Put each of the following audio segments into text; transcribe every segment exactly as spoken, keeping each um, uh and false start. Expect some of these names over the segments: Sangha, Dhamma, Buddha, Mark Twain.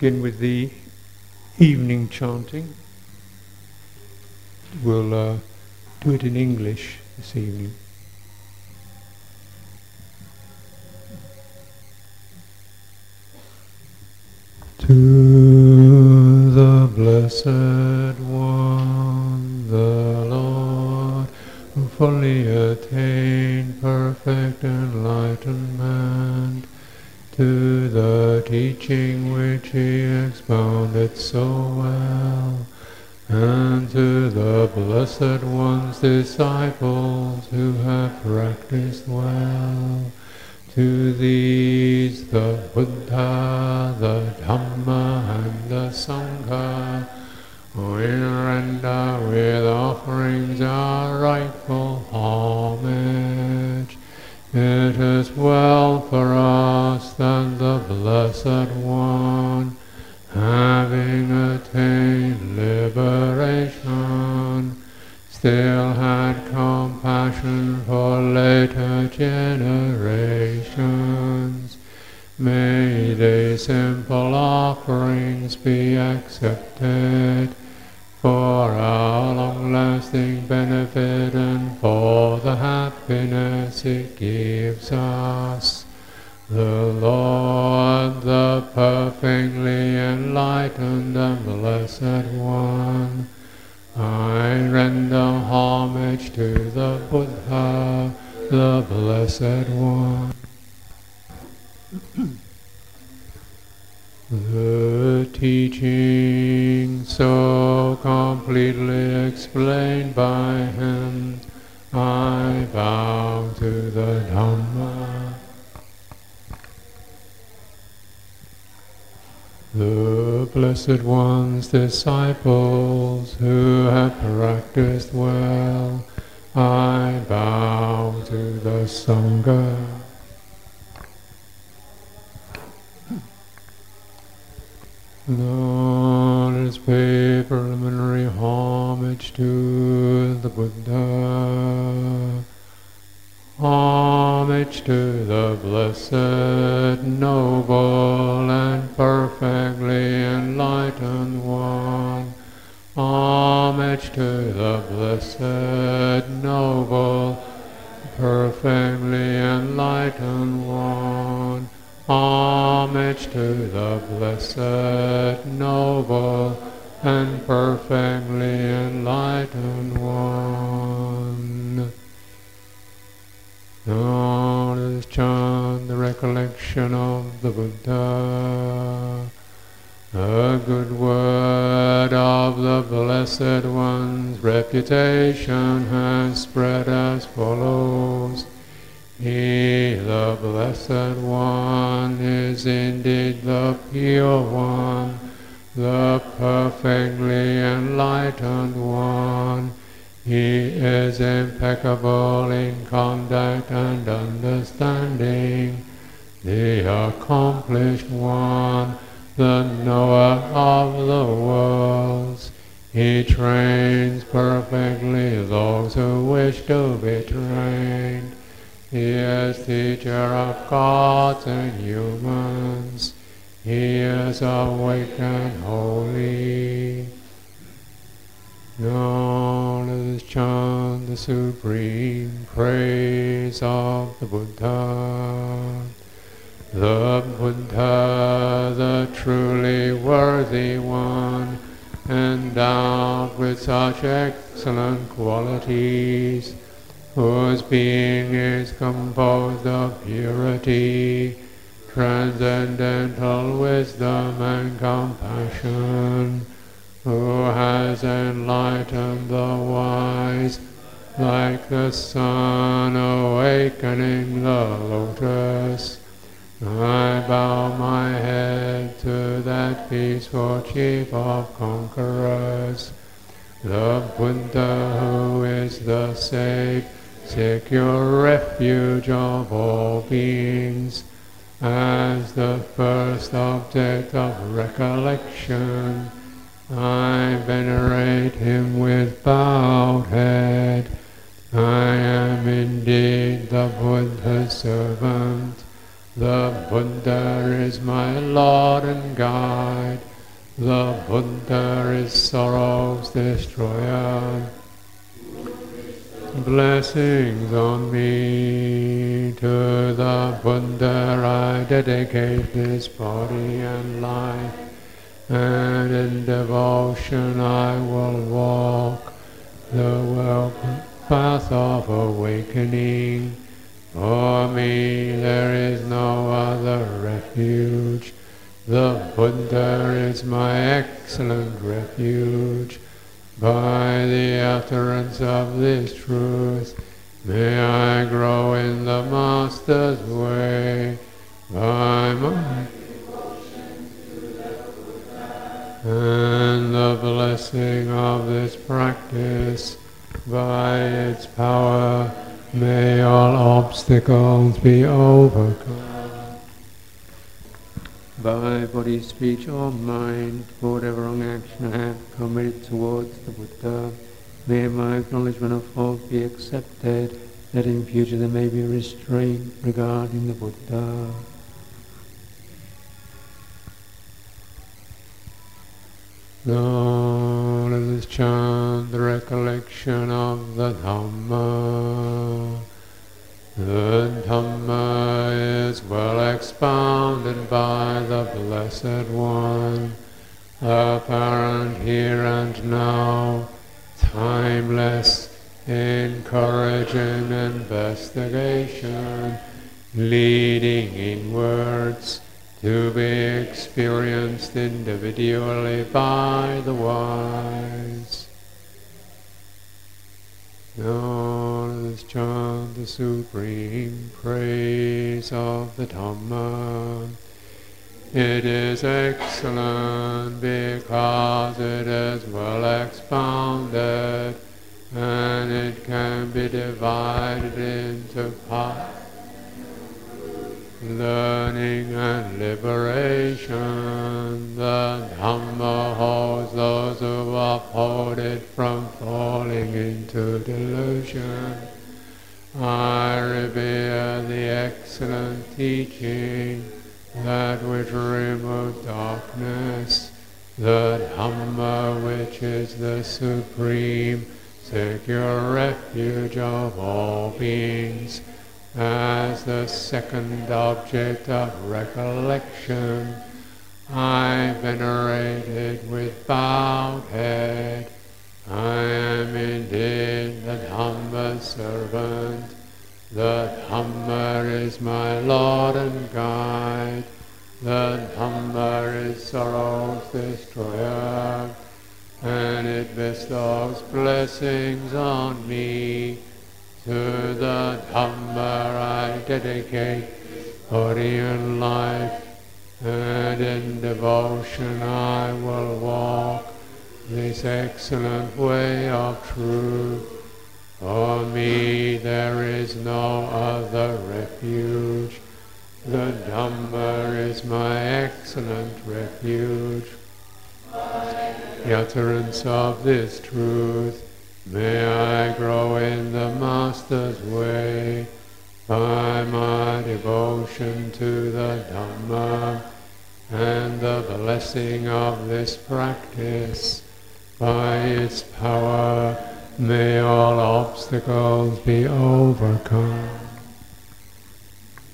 Begin with the evening chanting. We'll uh, do it in English this evening. To the Blessed One, the Lord, who fully attained perfect enlightenment, to the teaching which he expounded so well, and to the Blessed One's disciples who have practiced well, to these the Buddha, the Dhamma, and the Sangha, we render with offerings our rightful homage. It is well for us that the Blessed One, having attained liberation, still had compassion for later generations. May these simple offerings be accepted for our long-lasting benefit and for the happiness it gives us. The Lord, the perfectly enlightened and Blessed One, I render homage to the Buddha, the Blessed One. The teaching so completely explained by him, I bow to the Dhamma. The Blessed One's disciples who have practiced well, I bow to the Sangha. Lord, let's pay preliminary homage to the Buddha, homage to the Blessed, Noble, and Perfectly Enlightened One, homage to the Blessed, Noble, Perfectly Enlightened One, homage to the Blessed, Noble, and Perfectly Enlightened One. Now let us chant the recollection of the Buddha. A good word of the Blessed One's reputation has spread as follows. He, the Blessed One, is indeed the Pure One, the Perfectly Enlightened One. He is impeccable in conduct and understanding, the Accomplished One, the Knower of the worlds. He trains perfectly those who wish to be trained. He is teacher of gods and humans. He is awake and holy. Now let us chant the supreme praise of the Buddha. The Buddha, the truly worthy one, endowed with such excellent qualities, whose being is composed of purity, transcendental wisdom and compassion, who has enlightened the wise, like the sun awakening the lotus. I bow my head to that peaceful chief of conquerors, the Buddha, who is the safe, secure refuge of all beings. As the first object of recollection, I venerate him with bowed head. I am indeed the Buddha's servant. The Buddha is my Lord and guide. The Buddha is sorrow's destroyer. Blessings on me. To the Buddha I dedicate this body and life, and in devotion I will walk the welcome path of awakening. For me there is no other refuge. The Buddha is my excellent refuge. By the utterance of this truth, may I grow in the Master's way. By my devotion to the Buddha and the blessing of this practice, by its power, may all obstacles be overcome. By body, speech or mind, whatever wrong action I have committed towards the Buddha, may my acknowledgement of fault be accepted, that in future there may be restraint regarding the Buddha. Now let us chant the recollection of the Dhamma. The Dhamma is well expounded by the Blessed One, apparent here and now, timeless, encouraging investigation, leading inwards, to be experienced individually by the wise. Now let us chant the supreme praise of the Dhamma. It is excellent because it is well expounded, and it can be divided into parts. Learning and liberation, the Dhamma holds those who uphold it from falling into delusion. I revere the excellent teaching, that which removes darkness, the Dhamma which is the supreme, secure refuge of all beings, as the second object of recollection. I venerate it with bowed head. I am indeed the Dhamma's servant. The Dhamma is my Lord and guide. The Dhamma is sorrow's destroyer, and it bestows blessings on me. To the Dhamma I dedicate body and life, and in devotion I will walk this excellent way of truth. For me there is no other refuge. The Dhamma is my excellent refuge. The utterance of this truth, may I grow in the Master's way. By my devotion to the Dhamma and the blessing of this practice, by its power, may all obstacles be overcome.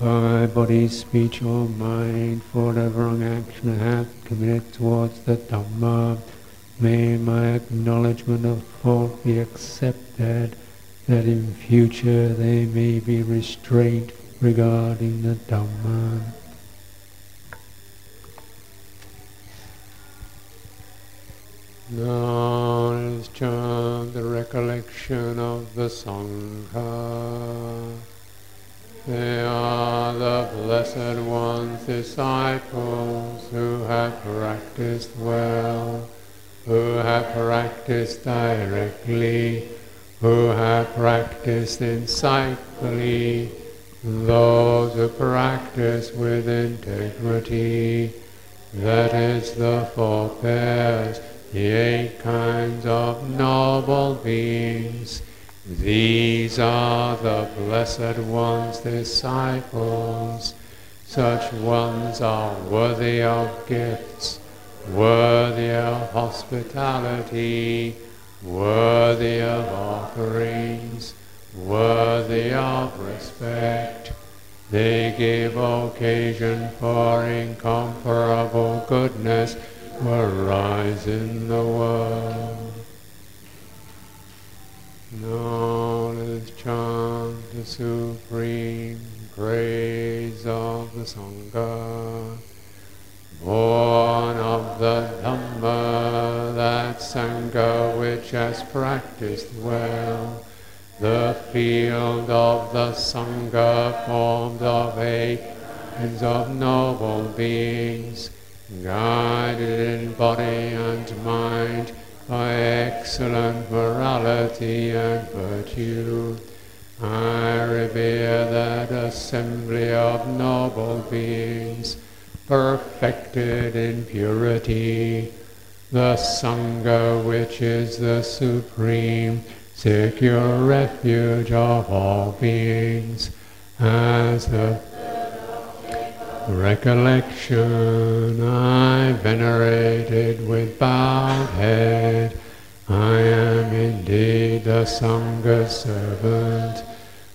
By body, speech or mind, for whatever wrong action I have committed towards the Dhamma, may my acknowledgement of fault be accepted, that in future there may be restraint regarding the Dhamma. Now let us chant the recollection of the Sangha. They are the Blessed One's disciples who have practiced well, who have practiced directly, who have practiced insightfully, those who practice with integrity, that is the four pairs, the eight kinds of noble beings. These are the Blessed One's disciples. Such ones are worthy of gifts, worthy of hospitality, worthy of offerings, worthy of respect. They give occasion for incomparable goodness to arise in the world. Now let's chant the supreme praise of the Sangha, born of the Dhamma, that Sangha which has practiced well. The field of the Sangha formed of agents of noble beings, guided in body and mind by excellent morality and virtue. I revere that assembly of noble beings, perfected in purity, the Sangha which is the supreme secure refuge of all beings, as the recollection I venerated with bowed head. I am indeed the Sangha's servant.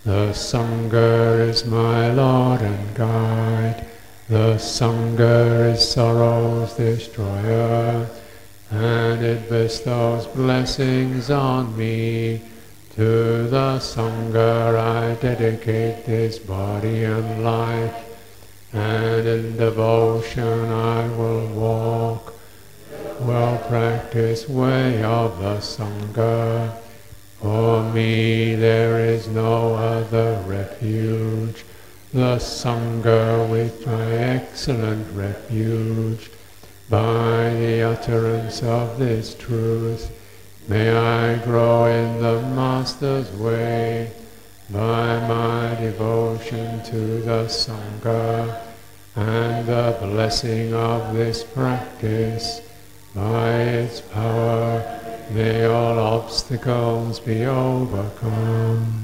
The Sangha is my Lord and guide. The Sangha is sorrow's destroyer, and it bestows blessings on me. To the Sangha I dedicate this body and life, and in devotion I will walk, will practice way of the Sangha. For me there is no other refuge, the Sangha with my excellent refuge. By the utterance of this truth, may I grow in the Master's way. By my devotion to the Sangha and the blessing of this practice, by its power may all obstacles be overcome.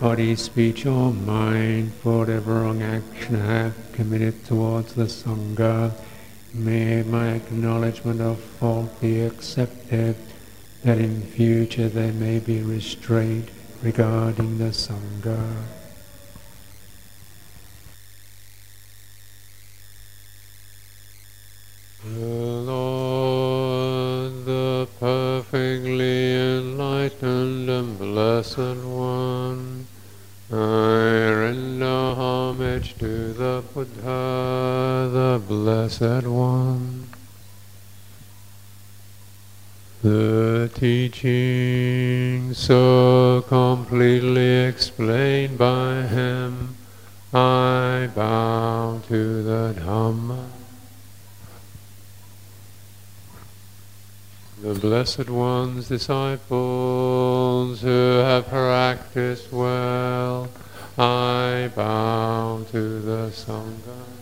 Body, speech or mind, for whatever wrong action I have committed towards the Sangha, may my acknowledgement of fault be accepted, that in future there may be restraint regarding the Sangha. The Lord, the perfectly enlightened and blessed One, I render homage to the Buddha, the Blessed One, the teaching so completely explained by him. I bow to the Dhamma. The Blessed One's disciples who have practiced well, I bow to the Sangha.